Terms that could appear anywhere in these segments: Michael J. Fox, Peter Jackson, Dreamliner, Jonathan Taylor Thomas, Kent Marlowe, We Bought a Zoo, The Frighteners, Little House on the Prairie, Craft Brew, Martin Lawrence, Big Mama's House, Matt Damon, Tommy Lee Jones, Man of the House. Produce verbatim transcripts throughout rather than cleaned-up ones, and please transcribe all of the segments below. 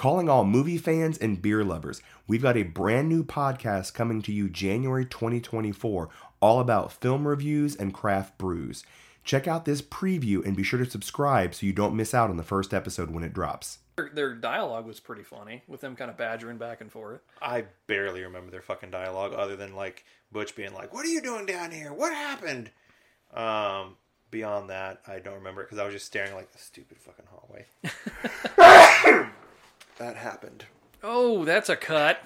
Calling all movie fans and beer lovers, we've got a brand new podcast coming to you January twenty twenty-four, all about film reviews and craft brews. Check out this preview and be sure to subscribe so you don't miss out on the first episode when it drops. Their, their dialogue was pretty funny, with them kind of badgering back and forth. I barely remember their fucking dialogue, other than like Butch being like, "What are you doing down here? What happened?" Um, beyond that, I don't remember it because I was just staring like the stupid fucking hallway. That happened. Oh, that's a cut.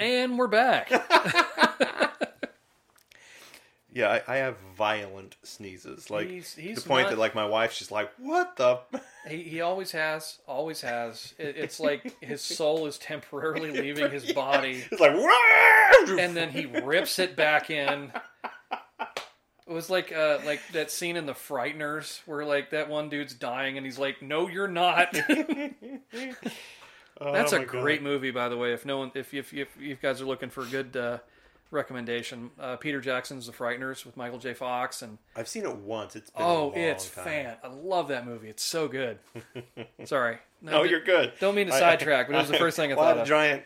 And we're back. Yeah, I, I have violent sneezes. Like he's, he's the point not, that like my wife's just like, "What the?" He he always has, always has. It, it's like his soul is temporarily leaving his yeah. body. It's like, "Wah!" And then he rips it back in. It was like uh, like that scene in The Frighteners where like that one dude's dying and he's like, "No, you're not." Oh, that's oh a great God. movie, by the way. If no one, if if if you guys are looking for a good. Uh, recommendation. Uh, Peter Jackson's The Frighteners with Michael J. Fox. And I've seen it once. It's been oh, a long it's time. fan. I love that movie. It's so good. Sorry. No, no, you're good. Don't mean to I, sidetrack, but it was the first thing I, I thought of. A giant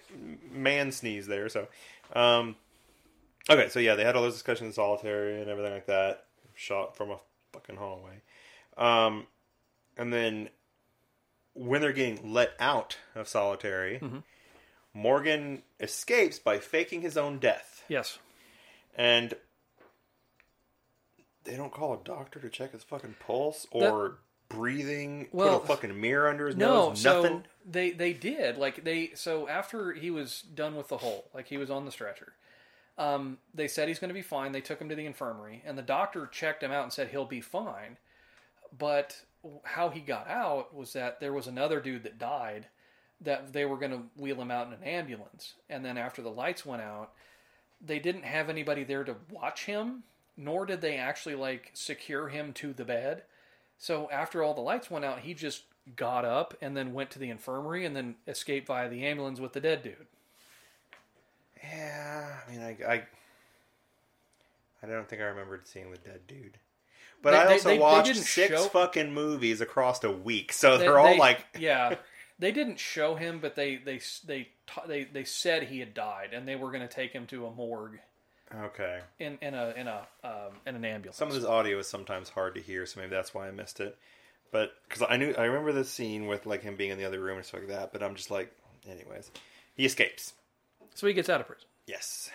man sneeze there. So, um, okay. So yeah, they had all those discussions in solitary and everything like that. Shot from a fucking hallway. Um, and then when they're getting let out of solitary, mm-hmm. Morgan escapes by faking his own death. Yes. And they don't call a doctor to check his fucking pulse or that, breathing, well, put a fucking mirror under his no, nose, nothing. No, so they, they did. Like they so after he was done with the hole, like he was on the stretcher, um, they said he's going to be fine. They took him to the infirmary, and the doctor checked him out and said he'll be fine. But how he got out was that there was another dude that died that they were going to wheel him out in an ambulance. And then after the lights went out, they didn't have anybody there to watch him, nor did they actually, like, secure him to the bed. So after all the lights went out, he just got up and then went to the infirmary and then escaped via the ambulance with the dead dude. Yeah, I mean, I... I, I don't think I remembered seeing the dead dude. But they, I also they, they, watched they six show... fucking movies across a week, so they, they're all they, like... Yeah. They didn't show him, but they they they they, they said he had died, and they were going to take him to a morgue. Okay. In in a in a um, in an ambulance. Some of his audio is sometimes hard to hear, so maybe that's why I missed it. But because I knew I remember the scene with like him being in the other room and stuff like that. But I'm just like, anyways, he escapes. So he gets out of prison. Yes.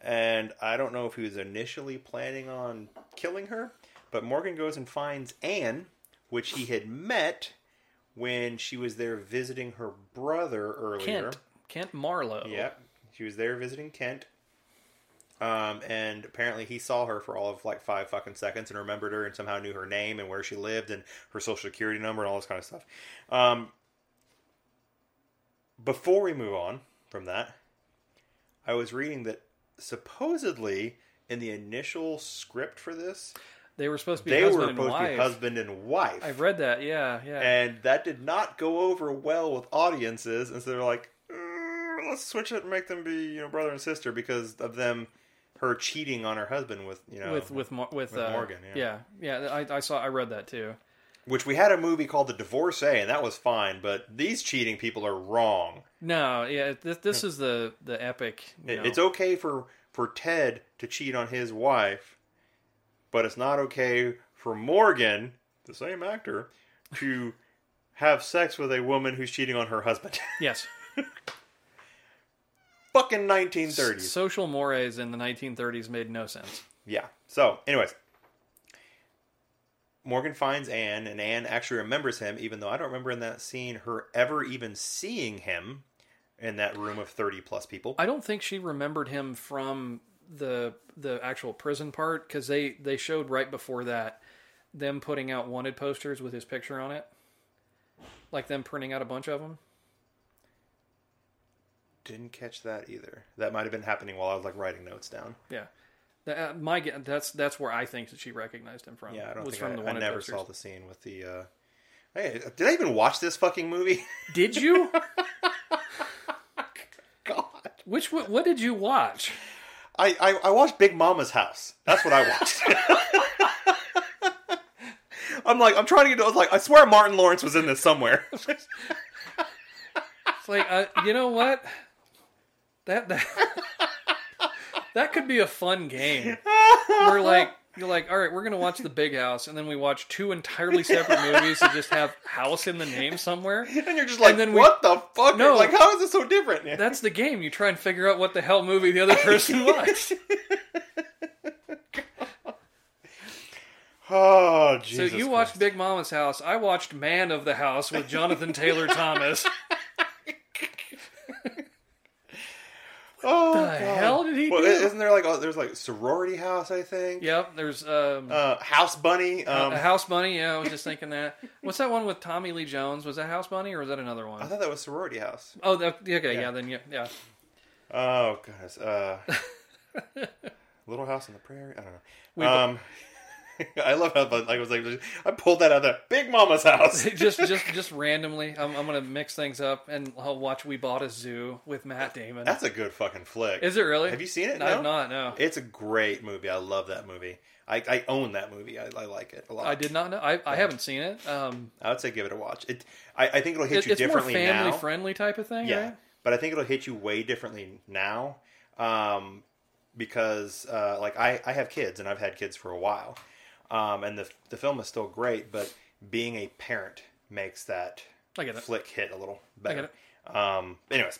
And I don't know if he was initially planning on killing her, but Morgan goes and finds Anne, which he had met when she was there visiting her brother earlier. Kent. Kent Marlowe. Yep. She was there visiting Kent. Um, and apparently he saw her for all of like five fucking seconds and remembered her and somehow knew her name and where she lived and her social security number and all this kind of stuff. Um, before we move on from that, I was reading that supposedly in the initial script for this... They were supposed to be they husband and wife. They were supposed to be husband and wife. I've read that, yeah, yeah. And that did not go over well with audiences, and so they're like, mm, let's switch it and make them be, you know, brother and sister because of them, her cheating on her husband with, you know, with with with, with uh, Morgan. Yeah, yeah. yeah I, I saw, I read that too. Which we had a movie called The Divorcee, and that was fine, but these cheating people are wrong. No, yeah, this, this is the the epic. You know. It's okay for for Ted to cheat on his wife. But it's not okay for Morgan, the same actor, to have sex with a woman who's cheating on her husband. Yes. Fucking nineteen thirties. Social mores in the nineteen thirties made no sense. Yeah. So, anyways. Morgan finds Anne, and Anne actually remembers him, even though I don't remember in that scene her ever even seeing him in that room of thirty plus people. I don't think she remembered him from... the the actual prison part, because they, they showed right before that them putting out wanted posters with his picture on it. Like them printing out a bunch of them. Didn't catch that either. That might have been happening while I was like writing notes down. Yeah. That, uh, my That's that's where I think that she recognized him from. Yeah, I don't was think from I, the I never posters. saw the scene with the... Uh... Hey, did I even watch this fucking movie? Did you? God. Which What, what did you watch? I, I, I watched Big Mama's House. That's what I watched. I'm like, I'm trying to get. I was like, I swear Martin Lawrence was in this somewhere. It's like, uh, you know what? That that that could be a fun game. We're like, you're like, all right, we're gonna watch The Big House, and then we watch two entirely separate movies that just have house in the name somewhere. And you're just like, then what we, the fuck? No, like, how is this so different? That's the game. You try and figure out what the hell movie the other person watched. Oh, Jesus. So you watched Christ. Big Mama's House. I watched Man of the House with Jonathan Taylor Thomas. Oh, what the God. Hell did he well, do? Isn't there like, oh, there's like Sorority House, I think? Yep, there's... Um, uh, House Bunny. Um. Uh, House Bunny, yeah, I was just thinking that. What's that one with Tommy Lee Jones? Was that House Bunny or was that another one? I thought that was Sorority House. Oh, that, okay, yeah. yeah, then yeah. yeah. Oh, goodness. Uh, Little House on the Prairie? I don't know. We um... Bo- I love how like, I was like, I pulled that out of the Big Mama's House. just, just, just randomly, I'm, I'm gonna mix things up, and I'll watch We Bought a Zoo with Matt Damon. That's a good fucking flick. Is it really? Have you seen it? No, no? I've not. No. It's a great movie. I love that movie. I, I own that movie. I, I like it a lot. I did not know. I, I haven't seen it. Um, I would say give it a watch. It. I, I think it'll hit it, you it's differently now. It's more family friendly type of thing. Yeah, right? But I think it'll hit you way differently now, um, because uh, like I, I have kids and I've had kids for a while. Um, and the the film is still great, but being a parent makes that flick hit a little better. I get it. Um, anyways,